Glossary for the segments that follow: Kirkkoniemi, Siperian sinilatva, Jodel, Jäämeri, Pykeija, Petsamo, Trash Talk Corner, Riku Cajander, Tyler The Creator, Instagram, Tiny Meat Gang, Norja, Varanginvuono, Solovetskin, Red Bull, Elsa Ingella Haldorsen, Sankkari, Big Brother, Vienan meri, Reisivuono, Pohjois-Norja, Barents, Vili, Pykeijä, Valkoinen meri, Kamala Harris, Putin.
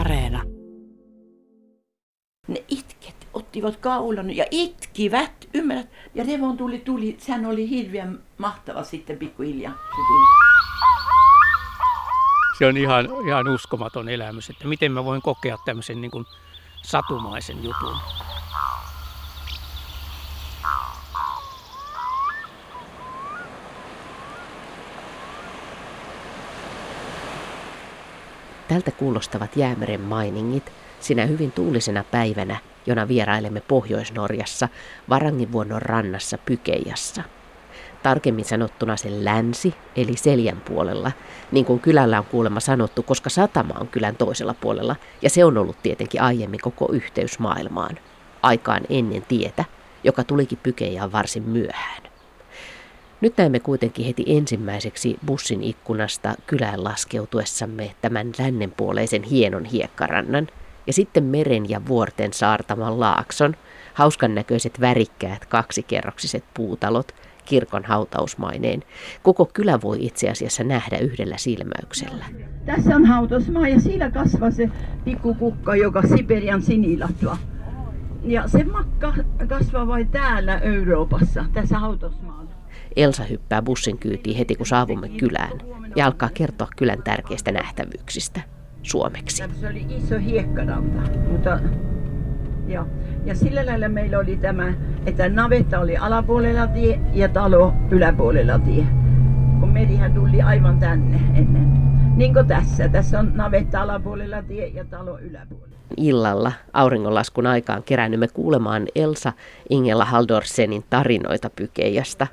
Areena. Ne itket ottivat kaulan ja itkivät, ymmärrät. Ja Revon tuli, sehän oli hirveän mahtava sitten pikkuhiljaa. Se on ihan uskomaton elämys, että miten mä voin kokea tämmöisen niin kuin satumaisen jutun. Tältä kuulostavat Jäämeren mainingit sinä hyvin tuulisena päivänä, jona vierailemme Pohjois-Norjassa, Varanginvuonon rannassa Pykeijassa. Tarkemmin sanottuna sen länsi, eli Seljän puolella, niin kuin kylällä on kuulemma sanottu, koska satama on kylän toisella puolella, ja se on ollut tietenkin aiemmin koko yhteys maailmaan, aikaan ennen tietä, joka tulikin Pykeijaan varsin myöhään. Nyt näemme kuitenkin heti ensimmäiseksi bussin ikkunasta kylään laskeutuessamme tämän lännenpuoleisen hienon hiekkarannan, ja sitten meren ja vuorten saartaman laakson, hauskan näköiset värikkäät kaksikerroksiset puutalot, kirkon hautausmaineen. Koko kylä voi itse asiassa nähdä yhdellä silmäyksellä. Tässä on hautausmaa ja siellä kasvaa se pikkukukka, joka Siperian sinilatva. Ja se makka kasvaa vain täällä Euroopassa, tässä hautausmaalla. Elsa hyppää bussin kyytiin heti kun saavumme kylään ja alkaa kertoa kylän tärkeistä nähtävyyksistä suomeksi. Se oli iso hiekkaranta, mutta ja sillä lailla meillä oli tämä, että navetta oli alapuolella tie ja talo yläpuolella tie. Kun merihän tuli aivan tänne ennen. Niin kuin tässä on navetta alapuolella tie ja talo yläpuolella. Illalla auringonlaskun aikaan keräännymme kuulemaan Elsa Ingella Haldorsenin tarinoita Pykeijasta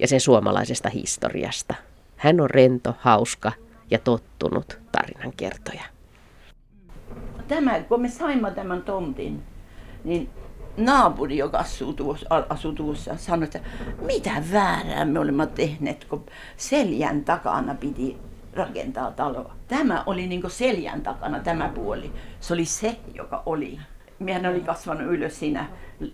ja sen suomalaisesta historiasta. Hän on rento, hauska ja tottunut tarinankertoja. Tämä, kun me saimme tämän tontin, niin naapuri, joka asuu tuossa, sanoi, että mitä väärää me olemme tehneet, kun Seljän takana piti rakentaa taloa. Tämä oli niin kuin Seljän takana, tämä puoli. Se oli se, joka oli. Mehän oli kasvanut ylös siinä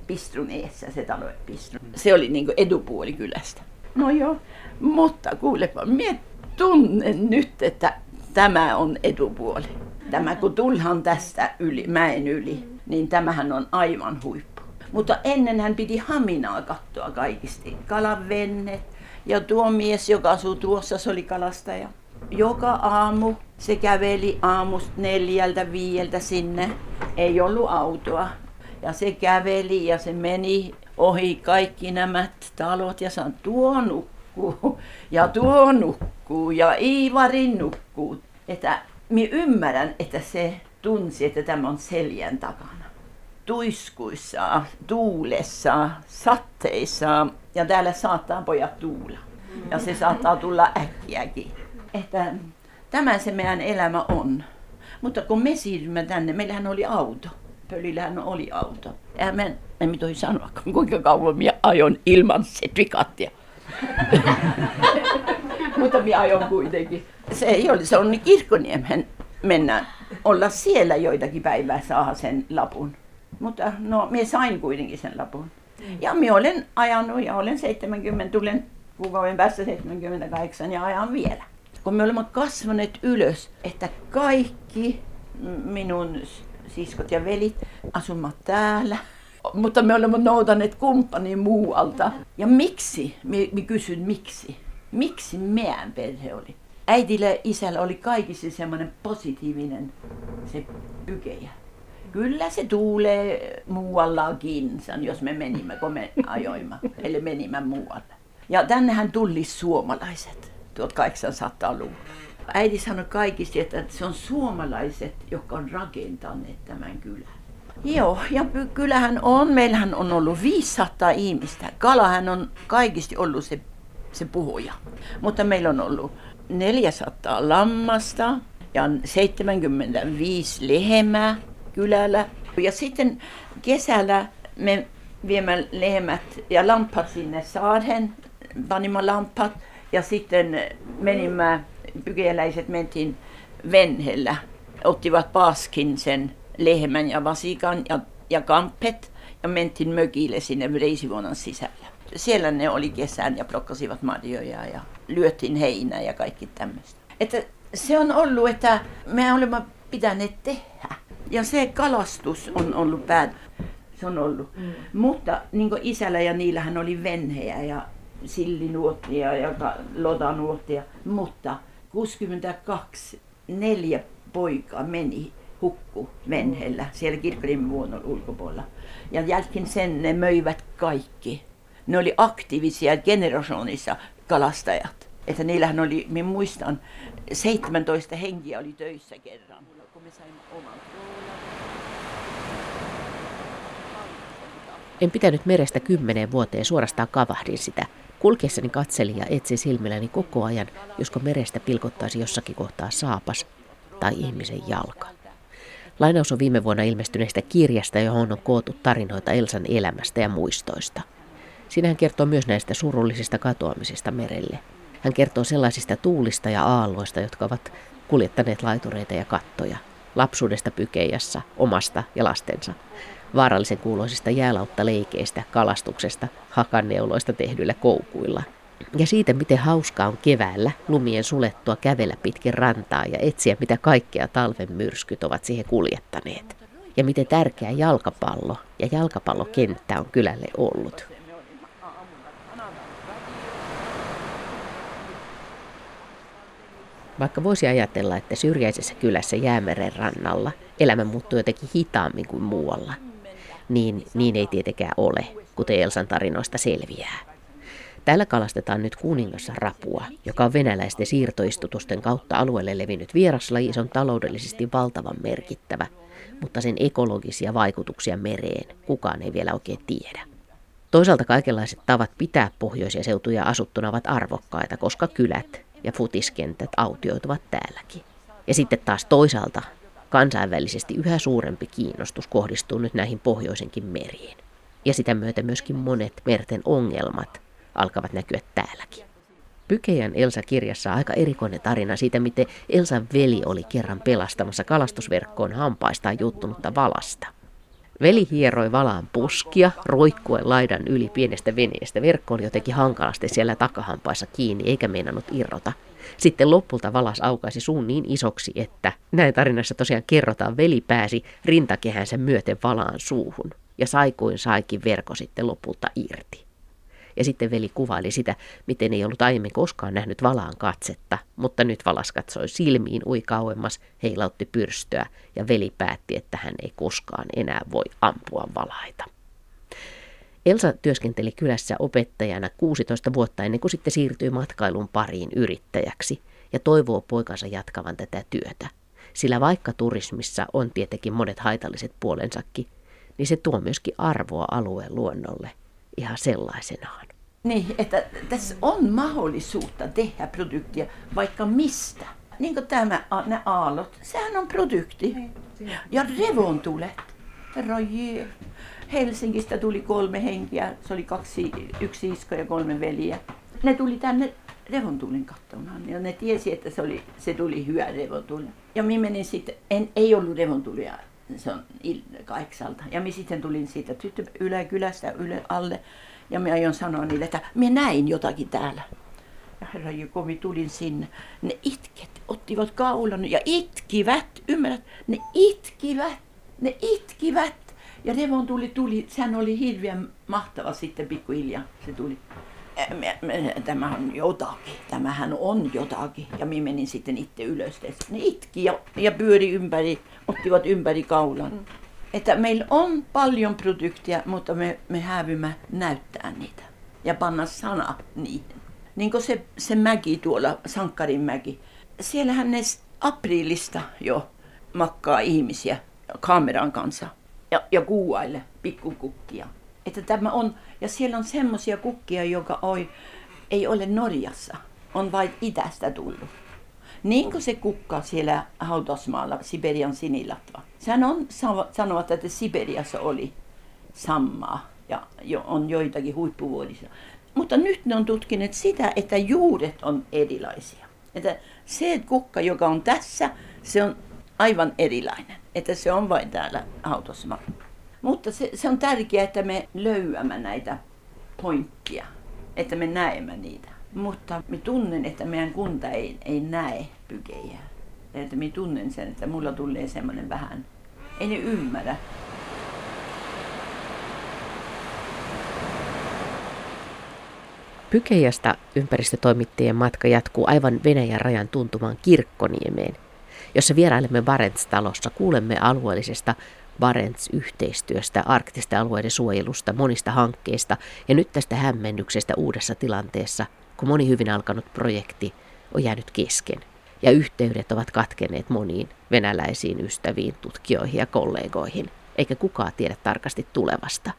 Pistrun eessä, se talo Pistrun. Se oli niin kuin edupuoli kylästä. No joo, mutta kuulepa, minä tunnen nyt, että tämä on edupuoli. Tämä kun tullaan tästä yli, mäen yli, niin tämähän on aivan huippu. Mutta ennen hän piti Haminaa katsoa kaikistiin. Kalavennet ja tuo mies, joka asui tuossa, se oli kalastaja. Joka aamu se käveli aamusta 4-5 sinne. Ei ollut autoa. Ja se käveli ja se meni ohi kaikki nämä talot ja sanoi, tuo nukkuu ja Iivari nukkuu. Että minä ymmärrän, että se tunsi, että tämä on Seljän takana. Tuiskuissa, tuulessa, sateissa ja täällä saattaa pojat tuulla. Ja se saattaa tulla äkkiäkin. Että tämä se meidän elämä on. Mutta kun me siirrymme tänne, meillähän oli auto. Pölillähän oli auto. En tohi sanoa, kuinka kauan minä ajon ilman sertifikaattia. Mutta minä ajon kuitenkin. Se on Kirkkoniemen mennään. Olla siellä joitakin päivää saada sen lapun. Mutta no, minä sain kuitenkin sen lapun. Ja minä olen ajanut ja olen 70, tulen kuukauden päästä 78 ja ajan vielä. Kun me olemme kasvaneet ylös, että kaikki minun siskot ja velit asuvat täällä. Mutta me olemme noutaneet kumppani muualta. Ja miksi? Minä kysyn miksi. Miksi meidän perhe oli? Äitillä ja isällä oli kaikissa semmoinen positiivinen se Pykeijä. Kyllä se tuulee muuallakin, jos me menimme, kun me ajoimme, eli menimme muualle. Ja tännehän tuli suomalaiset 1800-luvulla. Äiti sanoi kaikista, että se on suomalaiset, jotka on rakentaneet tämän kylän. Joo, ja kylähän on, meillähän on ollut 500 ihmistä. Kalahan on kaikista ollut se puhuja, mutta meillä on ollut 400 lammasta ja 75 lehmää kylällä. Ja sitten kesällä me viemme lehmät ja lampaat sinne saaren, panimme lampaat. Ja sitten menimme, pykeläiset mentiin venhellä, ottivat paaskin sen lehmän ja vasikan ja kampet ja mentiin mökille sinne reisivuonan sisällä. Siellä ne oli kesän ja blokkasivat marjoja ja lyötiin heinää ja kaikki tämmöistä. Että se on ollut, että me olemme pitäneet tehdä. Ja se kalastus on ollut se on ollut. Mm. Mutta niin kuin isällä ja niillähän oli venhejä ja sillinuottia ja lotanuottia. Mutta 62 4 poikaa meni, hukku venheellä siellä Kirkkoniemen vuonon ulkopuolella. Ja jälkeen sen ne möivät kaikki. Ne oli aktiivisia generationissa kalastajat. Että niillähän oli, minä muistan, 17 henkiä oli töissä kerran. En pitänyt merestä 10 vuoteen, suorastaan kavahdin sitä. Kulkiessani katselin ja etsin silmilläni koko ajan, josko merestä pilkottaisi jossakin kohtaa saapas tai ihmisen jalka. Lainaus on viime vuonna ilmestyneestä kirjasta, johon on koottu tarinoita Elsan elämästä ja muistoista. Siinä hän kertoo myös näistä surullisista katoamisista merelle. Hän kertoo sellaisista tuulista ja aalloista, jotka ovat kuljettaneet laitureita ja kattoja. Lapsuudesta Pykeijassa, omasta ja lastensa. Vaarallisen kuuloisista jäälautta-leikeistä, kalastuksesta, hakanneuloista tehdyillä koukuilla. Ja siitä, miten hauskaa on keväällä lumien sulettua kävellä pitkin rantaa ja etsiä, mitä kaikkea talven myrskyt ovat siihen kuljettaneet. Ja miten tärkeä jalkapallo ja jalkapallokenttä on kylälle ollut. Vaikka voisi ajatella, että syrjäisessä kylässä Jäämeren rannalla elämä muuttuu jotenkin hitaammin kuin muualla, niin ei tietenkään ole, kuten Elsan tarinoista selviää. Täällä kalastetaan nyt kuningasrapua, joka on venäläisten siirtoistutusten kautta alueelle levinnyt vieraslaji. Se on taloudellisesti valtavan merkittävä, mutta sen ekologisia vaikutuksia mereen kukaan ei vielä oikein tiedä. Toisaalta kaikenlaiset tavat pitää pohjoisia seutuja asuttuna ovat arvokkaita, koska kylät ja futiskentät autioituvat täälläkin. Ja sitten taas toisaalta kansainvälisesti yhä suurempi kiinnostus kohdistuu nyt näihin pohjoisenkin meriin. Ja sitä myötä myöskin monet merten ongelmat alkavat näkyä täälläkin. Pykeijän Elsa-kirjassa on aika erikoinen tarina siitä, miten Elsan veli oli kerran pelastamassa kalastusverkkoon hampaistaan juttunutta valasta. Veli hieroi valaan poskia, roikkuen laidan yli pienestä veneestä. Verkko oli jotenkin hankalasti siellä takahampaissa kiinni, eikä meinannut irrota. Sitten lopulta valas aukaisi suun niin isoksi, että näin tarinassa tosiaan kerrotaan, veli pääsi rintakehänsä myöten valaan suuhun. Ja sai kuin saikin verkko sitten lopulta irti. Ja sitten veli kuvaili sitä, miten ei ollut aiemmin koskaan nähnyt valaan katsetta, mutta nyt valas katsoi silmiin, ui kauemmas, heilautti pyrstöä ja veli päätti, että hän ei koskaan enää voi ampua valaita. Elsa työskenteli kylässä opettajana 16 vuotta ennen kuin sitten siirtyi matkailun pariin yrittäjäksi ja toivoo poikansa jatkavan tätä työtä. Sillä vaikka turismissa on tietenkin monet haitalliset puolensakin, niin se tuo myöskin arvoa alueen luonnolle. Ihan sellaisenaan. Niin, että tässä on mahdollisuutta tehdä produktia vaikka mistä. Niin kuin nämä aallot, sehän on produkti. Ja revontulet. Roje. Helsingistä tuli 3 henkiä, se oli 1 isko ja 3 veliä. Ne tuli tänne revontulen katsomaan ja ne tiesi, että se tuli hyvä revontule. Ja minä menin sitten, ei ollut revontulia. Se on 8:00. Ja minä sitten tulin siitä yläkylästä alle. Ja minä aion sanoa niille, että minä näin jotakin täällä. Ja herra Jukomi, tulin sinne. Ne ottivat kaulan ja itkivät. Ymmärrät? Ne itkivät. Ja revontuli tuli. Sehän oli hirveän mahtava sitten pikkuhiljaa. Se tuli. Tämähän on jotakin. Ja minä menin sitten itse ylös. Ne itki ja pyöri ympäri, ottivat ympäri kaulan. Että meillä on paljon produktia, mutta me hävymme näyttää niitä ja panna sana niihin. Niin kuin se mäki tuolla, Sankkarin mäki. Siellähän ne aprillista jo makkaa ihmisiä kameran kanssa ja kuuaille pikkukukkia. Että tämä on, ja siellä on semmoisia kukkia, joka ei ole Norjassa, on vain idästä tullut. Niin kuin se kukka siellä hautausmaalla, Siperian sinilatva. Sehän on, sanovat, että Siperiassa oli sammaa ja on joitakin huippuvuodisia. Mutta nyt ne on tutkineet sitä, että juuret on erilaisia. Että se kukka, joka on tässä, se on aivan erilainen. Että se on vain täällä hautausmaalla. Mutta se on tärkeää, että me löydämme näitä pointtia, että me näemme niitä. Mutta me tunnen, että meidän kunta ei näe Pykeijää. että minä tunnen sen, että mulla tulee semmoinen vähän, ei ne ymmärrä. Pykeijasta ympäristötoimittajien matka jatkuu aivan Venäjän rajan tuntumaan Kirkkoniemeen, jossa vierailemme Barents-talossa, kuulemme alueellisesta Barents-yhteistyöstä, arktisten alueiden suojelusta, monista hankkeista ja nyt tästä hämmennyksestä uudessa tilanteessa, kun moni hyvin alkanut projekti on jäänyt kesken ja yhteydet ovat katkenneet moniin venäläisiin ystäviin, tutkijoihin ja kollegoihin, eikä kukaan tiedä tarkasti tulevasta.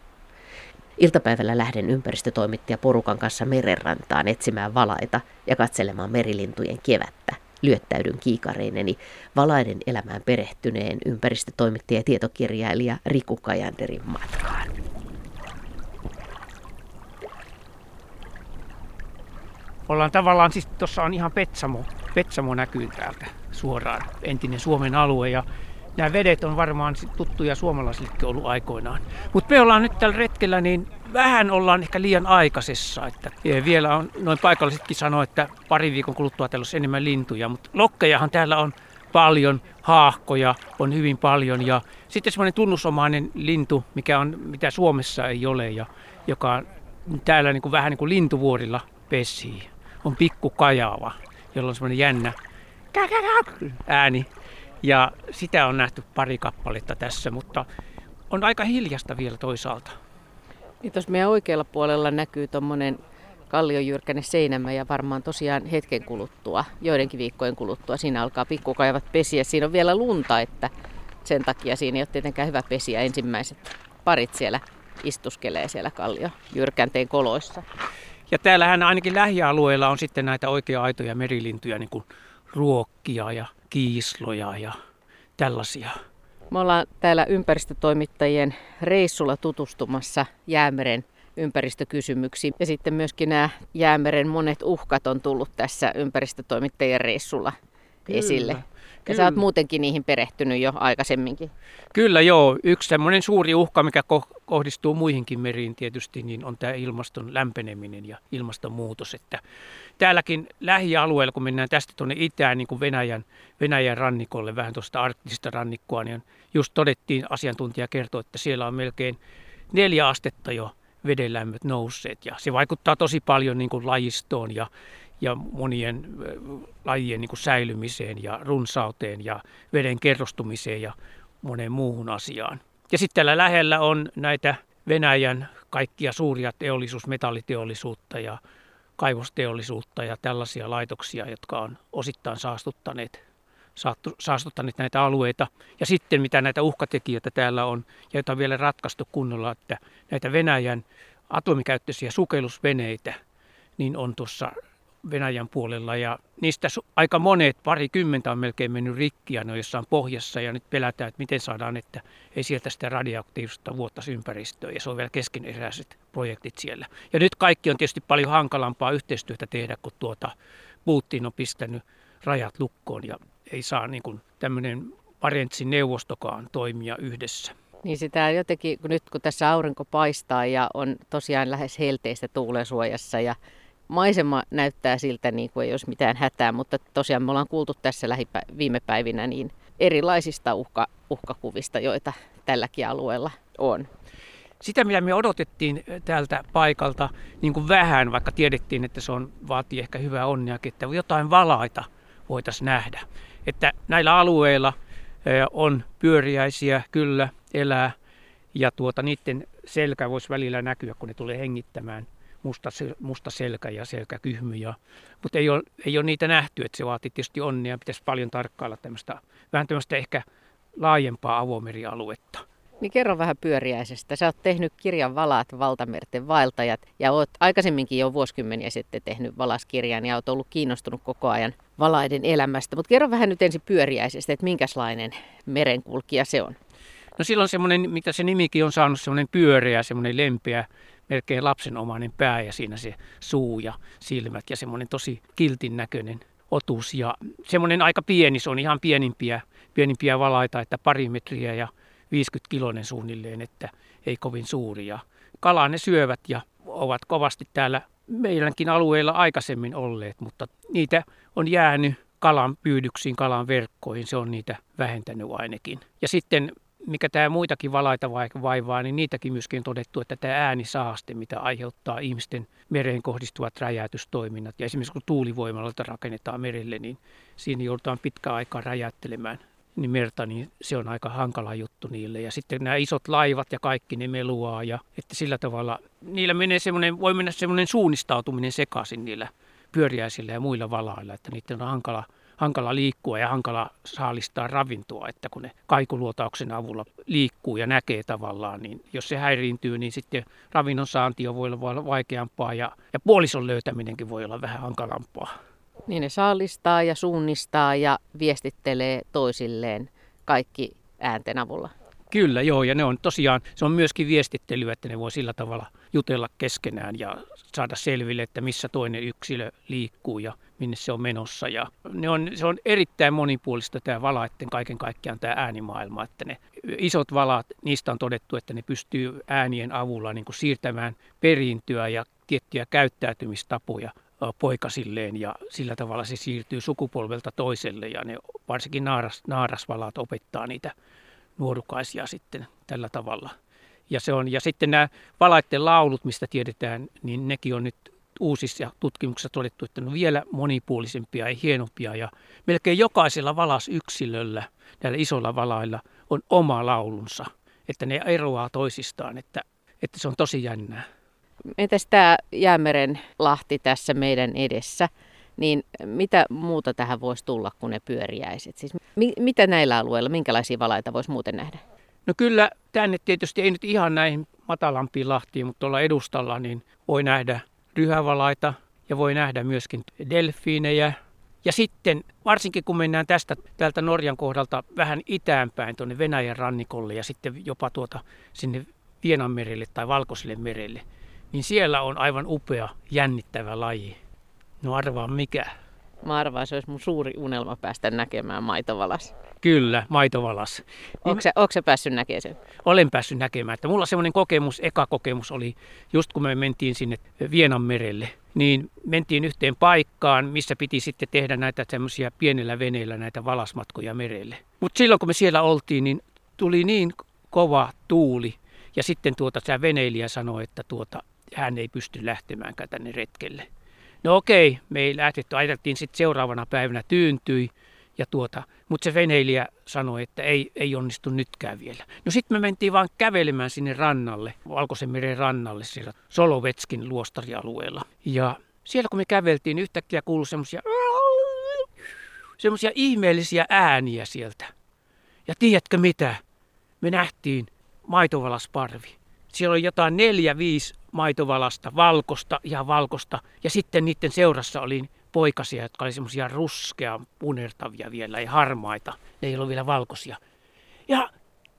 Iltapäivällä lähden ympäristötoimittaja porukan kanssa merenrantaan etsimään valaita ja katselemaan merilintujen kevättä. Lyöttäydyn kiikareineni valaiden elämään perehtyneen ympäristötoimittaja ja tietokirjailija Riku Cajanderin matkaan. Ollaan tavallaan, siis tuossa on ihan Petsamo. Petsamo näkyy täältä suoraan, entinen Suomen alue ja nämä vedet on varmaan tuttuja suomalaisillekin ollut aikoinaan. Mutta me ollaan nyt tällä retkellä, niin vähän ollaan ehkä liian aikaisessa. Että vielä on, noin paikallisetkin sanoo, että pari viikon kuluttua täällä olisi enemmän lintuja. Mutta lokkejahan täällä on paljon, haahkoja on hyvin paljon. Ja sitten semmoinen tunnusomainen lintu, mitä Suomessa ei ole ja joka täällä niin kuin, vähän niin kuin lintuvuorilla pesii, on pikkukajava, jolla on semmoinen jännä ääni. Ja sitä on nähty pari kappaletta tässä, mutta on aika hiljasta vielä toisaalta. Niin tuossa meidän oikealla puolella näkyy tuommoinen kalliojyrkäinen seinämä ja varmaan tosiaan hetken kuluttua, joidenkin viikkojen kuluttua. Siinä alkaa pikkukaivat pesiä. Siinä on vielä lunta, että sen takia siinä ei ole tietenkään hyvä pesiä. Ensimmäiset parit siellä istuskelee siellä kalliojyrkänteen koloissa. Ja täällähän ainakin lähialueilla on sitten näitä oikea aitoja merilintuja, niin kuin ruokkia ja kiisloja ja tällaisia. Me ollaan täällä ympäristötoimittajien reissulla tutustumassa Jäämeren ympäristökysymyksiin. Ja sitten myöskin nämä Jäämeren monet uhkat on tullut tässä ympäristötoimittajien reissulla esille. Ja sä oot muutenkin niihin perehtynyt jo aikaisemminkin. Kyllä joo. Yksi semmoinen suuri uhka, mikä kohdistuu muihinkin meriin tietysti, niin on tämä ilmaston lämpeneminen ja ilmastonmuutos. Että täälläkin lähialueella, kun mennään tästä tuonne itään, niin kuin Venäjän rannikolle, vähän tuosta arktista rannikkoa, niin just todettiin, asiantuntija kertoi, että siellä on melkein 4 astetta jo vedenlämmöt nousseet. Ja se vaikuttaa tosi paljon niin kuin lajistoon ja monien lajien niin kuin säilymiseen ja runsauteen ja veden kerrostumiseen ja moneen muuhun asiaan. Ja sitten täällä lähellä on näitä Venäjän kaikkia suuria metalliteollisuutta ja kaivosteollisuutta ja tällaisia laitoksia, jotka on osittain saastuttaneet näitä alueita. Ja sitten mitä näitä uhkatekijöitä täällä on, ja joita on vielä ratkaistu kunnolla, että näitä Venäjän atomikäyttöisiä sukellusveneitä niin on tuossa Venäjän puolella ja niistä aika monet, 20 on melkein mennyt rikkiä, ne on jossain pohjassa ja nyt pelätään, että miten saadaan, että ei sieltä sitä radioaktiivista vuottaisi ympäristöön ja se on vielä keskeneräiset projektit siellä. Ja nyt kaikki on tietysti paljon hankalampaa yhteistyötä tehdä, kun Putin on pistänyt rajat lukkoon ja ei saa niin kuin tämmöinen Barentsin neuvostokaan toimia yhdessä. Niin sitä jotenkin, kun tässä aurinko paistaa ja on tosiaan lähes helteistä tuulen suojassa ja maisema näyttää siltä, niin kuin ei olisi mitään hätää, mutta tosiaan me ollaan kuultu tässä viime päivinä niin erilaisista uhkakuvista, joita tälläkin alueella on. Sitä, mitä me odotettiin tältä paikalta niin kuin vähän, vaikka tiedettiin, että se vaatii ehkä hyvää onneakin, että jotain valaita voitaisiin nähdä. Että näillä alueilla on pyöriäisiä, kyllä, elää, ja niiden selkä voisi välillä näkyä, kun ne tulee hengittämään. Musta selkä ja selkäkyhmy, mutta ei ole niitä nähty, että se vaatii tietysti onnea. Pitäisi paljon tarkkailla vähän tämmöistä ehkä laajempaa avomerialuetta. Niin kerro vähän pyöriäisestä. Sä oot tehnyt kirjan Valaat, valtamerten vaeltajat ja oot aikaisemminkin jo vuosikymmeniä sitten tehnyt valaskirjan ja oot ollut kiinnostunut koko ajan valaiden elämästä. Mutta kerro vähän nyt ensin pyöriäisestä, että minkälainen merenkulkija se on? No silloin semmoinen, mitä se nimikin on saanut, semmoinen pyöreä, semmoinen lempeä, melkein lapsenomainen pää ja siinä se suu ja silmät ja semmoinen tosi kiltin näköinen otus. Ja semmoinen aika pieni, se on ihan pienimpiä valaita, että 2 metriä ja 50 kiloinen suunnilleen, että ei kovin suuri. Ja kalaa ne syövät ja ovat kovasti täällä meidänkin alueilla aikaisemmin olleet, mutta niitä on jäänyt kalan pyydyksiin, kalan verkkoihin. Se on niitä vähentänyt ainakin. Ja sitten, mikä tämä muitakin valaita vaivaa, niin niitäkin myöskin on todettu, että tämä äänisaaste, mitä aiheuttaa ihmisten mereen kohdistuvat räjäytystoiminnat. Ja esimerkiksi kun tuulivoimaloita rakennetaan merelle, niin siinä joudutaan pitkään aikaa räjäyttelemään niin merta, niin se on aika hankala juttu niille. Ja sitten nämä isot laivat ja kaikki, ne meluaa. Ja että sillä tavalla niillä menee voi mennä semmoinen suunnistautuminen sekaisin niillä pyöriäisillä ja muilla valailla, että niiden on hankala liikkua ja hankala saalistaa ravintoa, että kun ne kaikuluotauksen avulla liikkuu ja näkee tavallaan, niin jos se häiriintyy, niin sitten ravinnon saanti voi olla vaikeampaa ja puolison löytäminenkin voi olla vähän hankalampaa. Niin ne saalistaa ja suunnistaa ja viestittelee toisilleen kaikki äänten avulla. Kyllä, joo, ja ne on tosiaan, se on myöskin viestittelyä, että ne voi sillä tavalla jutella keskenään ja saada selville, että missä toinen yksilö liikkuu ja minne se on menossa. Ja se on erittäin monipuolista tämä valaitten kaiken kaikkiaan tämä äänimaailma, että ne isot valaat, niistä on todettu, että ne pystyy äänien avulla niin kuin siirtämään perintöä ja tiettyjä käyttäytymistapoja poikasilleen ja sillä tavalla se siirtyy sukupolvelta toiselle ja ne varsinkin naarasvalaat opettaa niitä nuorukaisia sitten tällä tavalla. Ja sitten nämä valaitten laulut, mistä tiedetään, niin nekin on nyt uusissa tutkimuksissa todettu, että ne on vielä monipuolisempia ja hienompia. Ja melkein jokaisella valasyksilöllä, näillä isoilla valailla, on oma laulunsa, että ne eroaa toisistaan, että se on tosi jännää. Entäs tämä Jäämeren lahti tässä meidän edessä, niin mitä muuta tähän voisi tulla kuin ne pyöriäiset? Siis mitä näillä alueilla, minkälaisia valaita voisi muuten nähdä? No kyllä, tänne tietysti ei nyt ihan näihin matalampiin lahtiin, mutta tuolla edustalla niin voi nähdä ryhävalaita ja voi nähdä myöskin delfiinejä. Ja sitten varsinkin kun mennään täältä Norjan kohdalta vähän itäänpäin tuonne Venäjän rannikolle ja sitten jopa sinne Vienan merelle tai Valkoiselle merelle, niin siellä on aivan upea, jännittävä laji. No arvaa mikä? Mä arvaan, se olisi mun suuri unelma päästä näkemään maitovalas. Kyllä, maitovalas. Oletko sä päässyt näkemään sen? Olen päässyt näkemään. Että mulla semmoinen eka kokemus oli, just kun me mentiin sinne Vienan merelle, niin mentiin yhteen paikkaan, missä piti sitten tehdä näitä semmoisia pienellä veneillä näitä valasmatkoja merelle. Mutta silloin kun me siellä oltiin, niin tuli niin kova tuuli ja sitten tämä veneilijä sanoi, että hän ei pysty lähtemäänkään tänne retkelle. No okei, me ei lähtetty, ajateltiin sitten seuraavana päivänä tyyntyi, mutta se veneilijä sanoi, että ei onnistu nytkään vielä. No sitten me mentiin vaan kävelemään sinne rannalle, Valkoisen meren rannalle siellä Solovetskin luostarialueella. Ja siellä kun me käveltiin, yhtäkkiä kuului semmoisia ihmeellisiä ääniä sieltä. Ja tiedätkö mitä? Me nähtiin maitovalasparvi. Siellä oli jotain 4-5 maitovalasta, valkosta, ja sitten niiden seurassa oli poikasia, jotka oli semmoisia ruskea, punertavia vielä ja harmaita. Ne ei ollut vielä valkoisia. Ja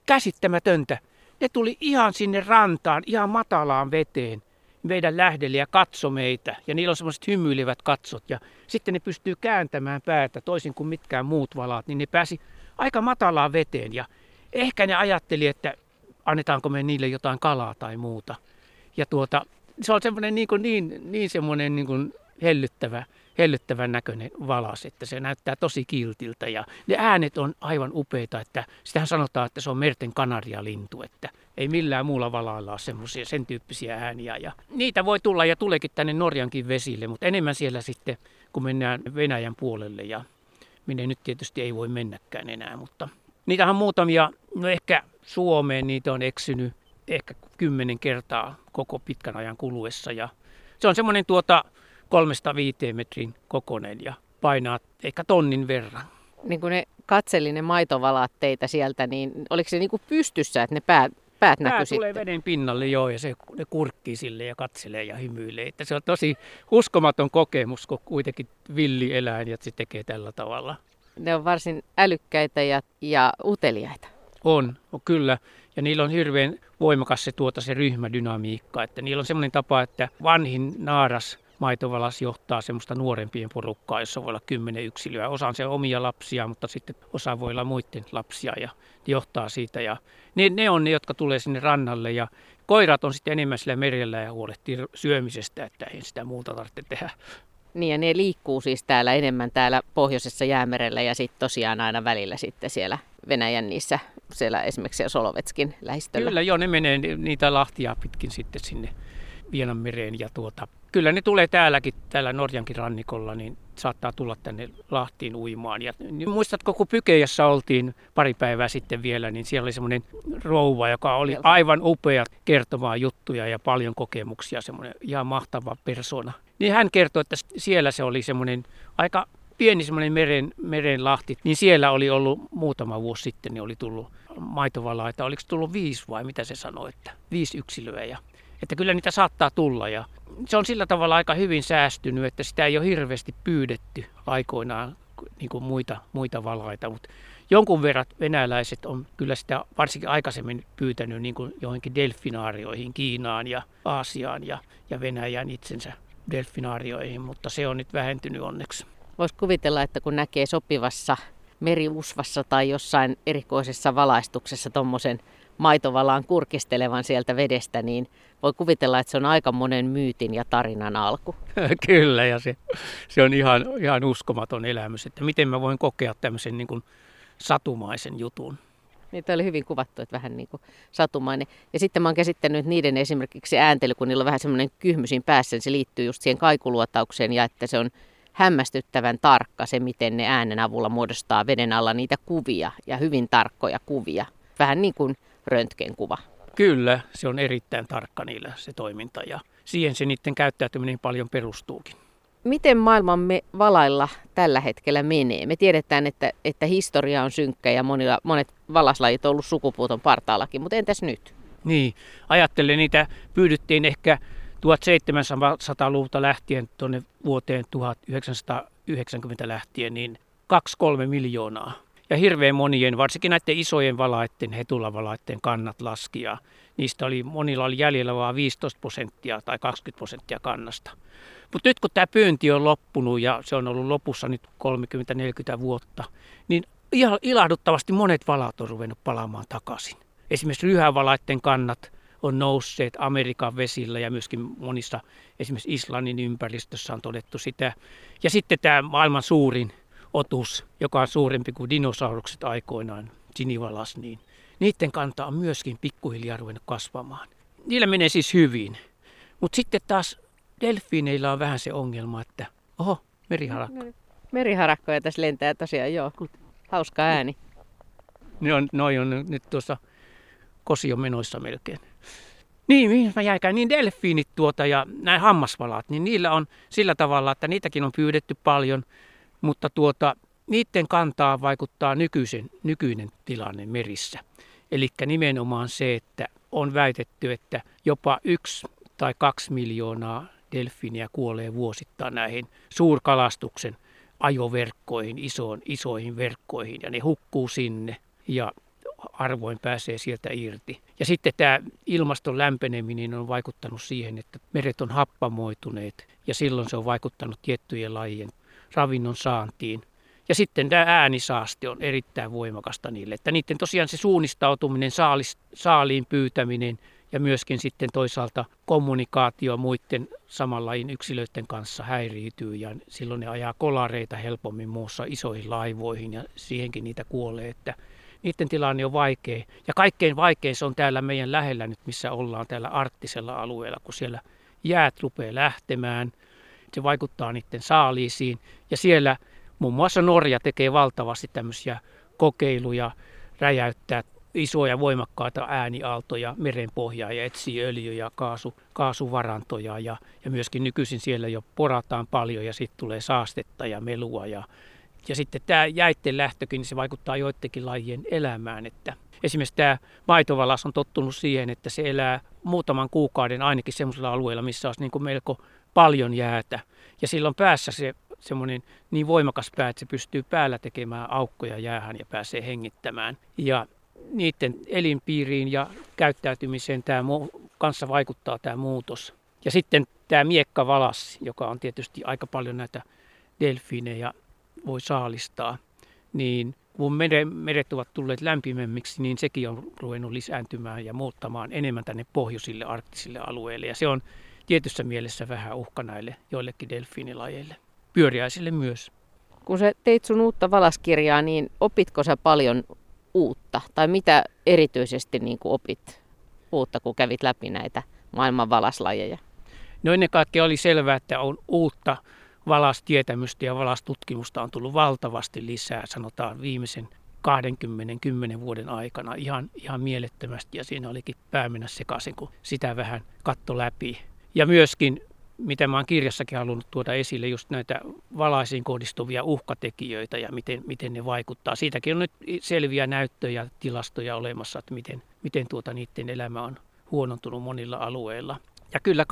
käsittämätöntä, ne tuli ihan sinne rantaan, ihan matalaan veteen meidän lähdelle ja katso meitä. Ja niillä on semmoiset hymyilevät katsot ja sitten ne pystyy kääntämään päätä toisin kuin mitkään muut valaat, niin ne pääsi aika matalaan veteen ja ehkä ne ajatteli, että annetaanko me niille jotain kalaa tai muuta. Ja se on semmoinen niin hellyttävän näköinen valas, että se näyttää tosi kiltiltä. Ja ne äänet on aivan upeita, että sitähän sanotaan, että se on merten kanarialintu, että ei millään muulla valaalla ole semmoisia sen tyyppisiä ääniä. Ja niitä voi tulla ja tuleekin tänne Norjankin vesille, mutta enemmän siellä sitten, kun mennään Venäjän puolelle ja minne nyt tietysti ei voi mennäkään enää, mutta niitähän on muutamia, no ehkä Suomeen niitä on eksynyt ehkä 10 kertaa koko pitkän ajan kuluessa. Ja se on semmoinen 3-5 metrin kokoinen ja painaa ehkä tonnin verran. Niin kun ne katseli ne maitovalaat teitä sieltä, niin oliko se niin kuin pystyssä, että ne päät näkyy sitten? Tulee veden pinnalle, joo, ja ne kurkkii sille ja katselee ja hymyilee. Että se on tosi uskomaton kokemus, kun kuitenkin villieläin ja se tekee tällä tavalla. Ne on varsin älykkäitä ja uteliaita. On, kyllä. Ja niillä on hirveän voimakas se ryhmädynamiikka. Että niillä on semmoinen tapa, että vanhin naaras maitovalas johtaa semmoista nuorempien porukkaa, jossa voi olla 10 yksilöä. Osa on se omia lapsia, mutta sitten osa voi olla muiden lapsia ja johtaa siitä. Ja ne on ne, jotka tulee sinne rannalle ja koirat on sitten enemmän sillä merellä ja huolehtii syömisestä, että ei sitä muuta tarvitse tehdä. Niin, ja ne liikkuu siis täällä enemmän täällä pohjoisessa Jäämerellä ja sitten tosiaan aina välillä sitten siellä Venäjän niissä, siellä esimerkiksi siellä Solovetskin lähistöllä. Kyllä joo, ne menee niitä lahtia pitkin sitten sinne Vienan mereen ja kyllä ne tulee täälläkin, täällä Norjankin rannikolla, niin saattaa tulla tänne lahtiin uimaan. Ja, niin muistatko, kun Pykeijassa oltiin pari päivää sitten vielä, niin siellä oli semmoinen rouva, joka oli aivan upea kertomaan juttuja ja paljon kokemuksia, semmoinen ihan mahtava persona. Niin hän kertoi, että siellä se oli semmoinen aika pieni semmoinen merenlahti, niin siellä oli ollut muutama vuosi sitten, niin oli tullut maitovalaita, oliko tullut 5 vai mitä se sanoi, että 5 yksilöä ja että kyllä niitä saattaa tulla ja se on sillä tavalla aika hyvin säästynyt, että sitä ei ole hirveästi pyydetty aikoinaan niin kuin muita valaita, mutta jonkun verran venäläiset on kyllä sitä varsinkin aikaisemmin pyytänyt niin kuin johonkin delfinaarioihin, Kiinaan ja Aasiaan ja Venäjän itsensä delfinaarioihin, mutta se on nyt vähentynyt onneksi. Voisi kuvitella, että kun näkee sopivassa meriusvassa tai jossain erikoisessa valaistuksessa tuommoisen maitovalaan kurkistelevan sieltä vedestä, niin voi kuvitella, että se on aika monen myytin ja tarinan alku. Kyllä, ja se on ihan uskomaton elämys, että miten mä voin kokea tämmöisen niin kuin satumaisen jutun. Niitä oli hyvin kuvattu, että vähän niin kuin satumainen. Ja sitten mä oon käsittänyt niiden esimerkiksi ääntely, kun niillä on vähän semmoinen kyhmysin päässä, niin se liittyy just siihen kaikuluotaukseen ja että se on hämmästyttävän tarkka se, miten ne äänen avulla muodostaa veden alla niitä kuvia ja hyvin tarkkoja kuvia. Vähän niin kuin röntgenkuva. Kyllä, se on erittäin tarkka niillä se toiminta ja siihen se niiden käyttäytyminen paljon perustuukin. Miten maailmamme valailla tällä hetkellä menee? Me tiedetään, että historia on synkkä ja monet valaslajit on ollut sukupuuton partaallakin, mutta entäs nyt? Niin, ajattelen niitä pyydettiin ehkä 1700-luvulta lähtien tuonne vuoteen 1990 lähtien, niin 2-3 miljoonaa. Ja hirveän monien, varsinkin näiden isojen valaiden, hetulavalaiden kannat laski. Ja niistä oli, monilla oli jäljellä vain 15% tai 20% kannasta. Mutta nyt kun tämä pyynti on loppunut ja se on ollut lopussa nyt 30-40 vuotta, niin ihan ilahduttavasti monet valaat on ruvennut palaamaan takaisin. Esimerkiksi ryhävalaiden kannat on nousseet Amerikan vesillä ja myöskin monissa, esimerkiksi Islannin ympäristössä on todettu sitä. Ja sitten tämä maailman suurin otus, joka on suurempi kuin dinosaurukset aikoinaan, sinivalas, niin niiden kanta on myöskin pikkuhiljaa ruvennut kasvamaan. Niillä menee siis hyvin. Mutta sitten taas delfiineillä on vähän se ongelma, että oho, meriharakka. Meriharakkoja tässä lentää tosiaan, joo. Hauska ääni. Ne on nyt tuossa kosion menoissa melkein. Niin, mihin mä jäikään, niin delfiinit ja nämä hammasvalaat, niin niillä on sillä tavalla, että niitäkin on pyydetty paljon. Mutta niiden kantaa vaikuttaa nykyinen tilanne merissä. Eli nimenomaan se, että on väitetty, että jopa 1 tai 2 miljoonaa delfiiniä kuolee vuosittain näihin suurkalastuksen ajoverkkoihin, isoihin verkkoihin. Ja ne hukkuu sinne ja arvoin pääsee sieltä irti. Ja sitten tämä ilmaston lämpeneminen on vaikuttanut siihen, että meret on happamoituneet ja silloin se on vaikuttanut tiettyjen lajien ravinnon saantiin. Ja sitten tämä äänisaaste on erittäin voimakasta niille. Että niiden tosiaan se suunnistautuminen, saaliin pyytäminen ja myöskin sitten toisaalta kommunikaatio muiden saman lajin yksilöiden kanssa häiriytyy. Ja silloin ne ajaa kolareita helpommin muussa isoihin laivoihin ja siihenkin niitä kuolee. Että niiden tilanne on vaikea. Ja kaikkein vaikein se on täällä meidän lähellä nyt, missä ollaan täällä arktisella alueella, kun siellä jäät rupeaa lähtemään. Se vaikuttaa niiden saaliisiin ja siellä muun muassa Norja tekee valtavasti tämmöisiä kokeiluja, räjäyttää isoja voimakkaita ääniaaltoja merenpohjaan ja etsii öljy- ja kaasuvarantoja ja myöskin nykyisin siellä jo porataan paljon ja sitten tulee saastetta ja melua ja sitten tämä jäitten lähtökin, niin se vaikuttaa joidenkin lajien elämään, että esimerkiksi tämä maitovalas on tottunut siihen, että se elää muutaman kuukauden ainakin semmoisella alueella, missä olisi niin kuin melko paljon jäätä ja silloin päässä se semmoinen niin voimakas pää, että se pystyy päällä tekemään aukkoja jäähän ja pääsee hengittämään. Ja niiden elinpiiriin ja käyttäytymiseen kanssa vaikuttaa tämä muutos. Ja sitten tämä miekkavalas, joka on tietysti aika paljon näitä delfiinejä voi saalistaa, niin kun meret ovat tulleet lämpimämmiksi, niin sekin on ruvennut lisääntymään ja muuttamaan enemmän tänne pohjoisille arktisille alueille ja se on tietyssä mielessä vähän uhka näille joillekin delfiinilajeille. pyöriäisille myös. Kun sä teit sun uutta valaskirjaa, niin opitko sä paljon uutta? Tai mitä erityisesti niin kuin opit uutta, kun kävit läpi näitä maailman valaslajeja? No ennen kaikkea oli selvää, että on uutta valastietämystä ja valastutkimusta on tullut valtavasti lisää, sanotaan viimeisen 20 vuoden aikana ihan mielettömästi. Ja siinä olikin pää mennä sekaisin, kun sitä vähän katto läpi. Ja myöskin, mitä mä oon kirjassakin halunnut tuoda esille, just näitä valaisiin kohdistuvia uhkatekijöitä ja miten ne vaikuttaa. Siitäkin on nyt selviä näyttöjä ja tilastoja olemassa, että miten niiden elämä on huonontunut monilla alueilla. Ja kyllä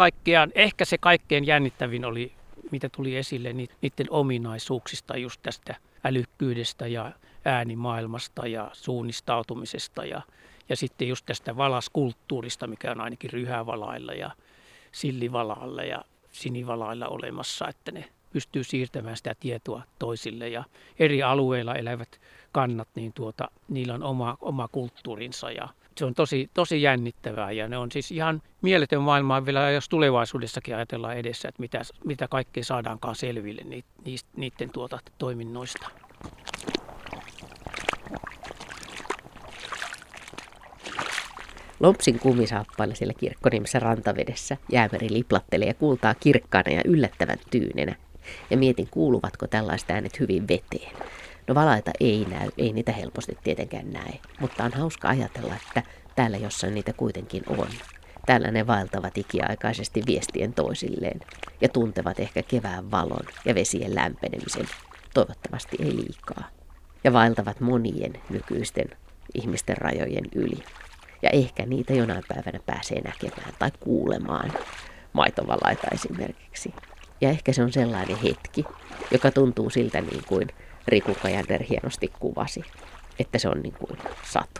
ehkä se kaikkein jännittävin oli, mitä tuli esille, niiden ominaisuuksista, just tästä älykkyydestä ja äänimaailmasta ja suunnistautumisesta ja sitten just tästä valaskulttuurista, mikä on ainakin ryhävalailla ja sillivalailla ja sinivalailla olemassa, että ne pystyy siirtämään sitä tietoa toisille ja eri alueilla elävät kannat, niin niillä on oma kulttuurinsa ja se on tosi, tosi jännittävää ja ne on siis ihan mieletön maailma vielä, jos tulevaisuudessakin ajatellaan edessä, että mitä kaikkea saadaankaan selville niiden toiminnoista. Lompsin kumisaappailla siellä Kirkkoniemessä rantavedessä Jäämeri liplattelee ja kuultaa kirkkaana ja yllättävän tyynenä. Ja mietin, kuuluvatko tällaiset äänet hyvin veteen. No valaita ei näy, ei niitä helposti tietenkään näe, mutta on hauska ajatella, että täällä jossain niitä kuitenkin on. Täällä ne vaeltavat ikiaikaisesti viestien toisilleen ja tuntevat ehkä kevään valon ja vesien lämpenemisen, toivottavasti ei liikaa. Ja vaeltavat monien nykyisten ihmisten rajojen yli. Ja ehkä niitä jonain päivänä pääsee näkemään tai kuulemaan, maitovalaita esimerkiksi. Ja ehkä se on sellainen hetki, joka tuntuu siltä niin kuin Riku Cajander hienosti kuvasi, että se on niin kuin satu.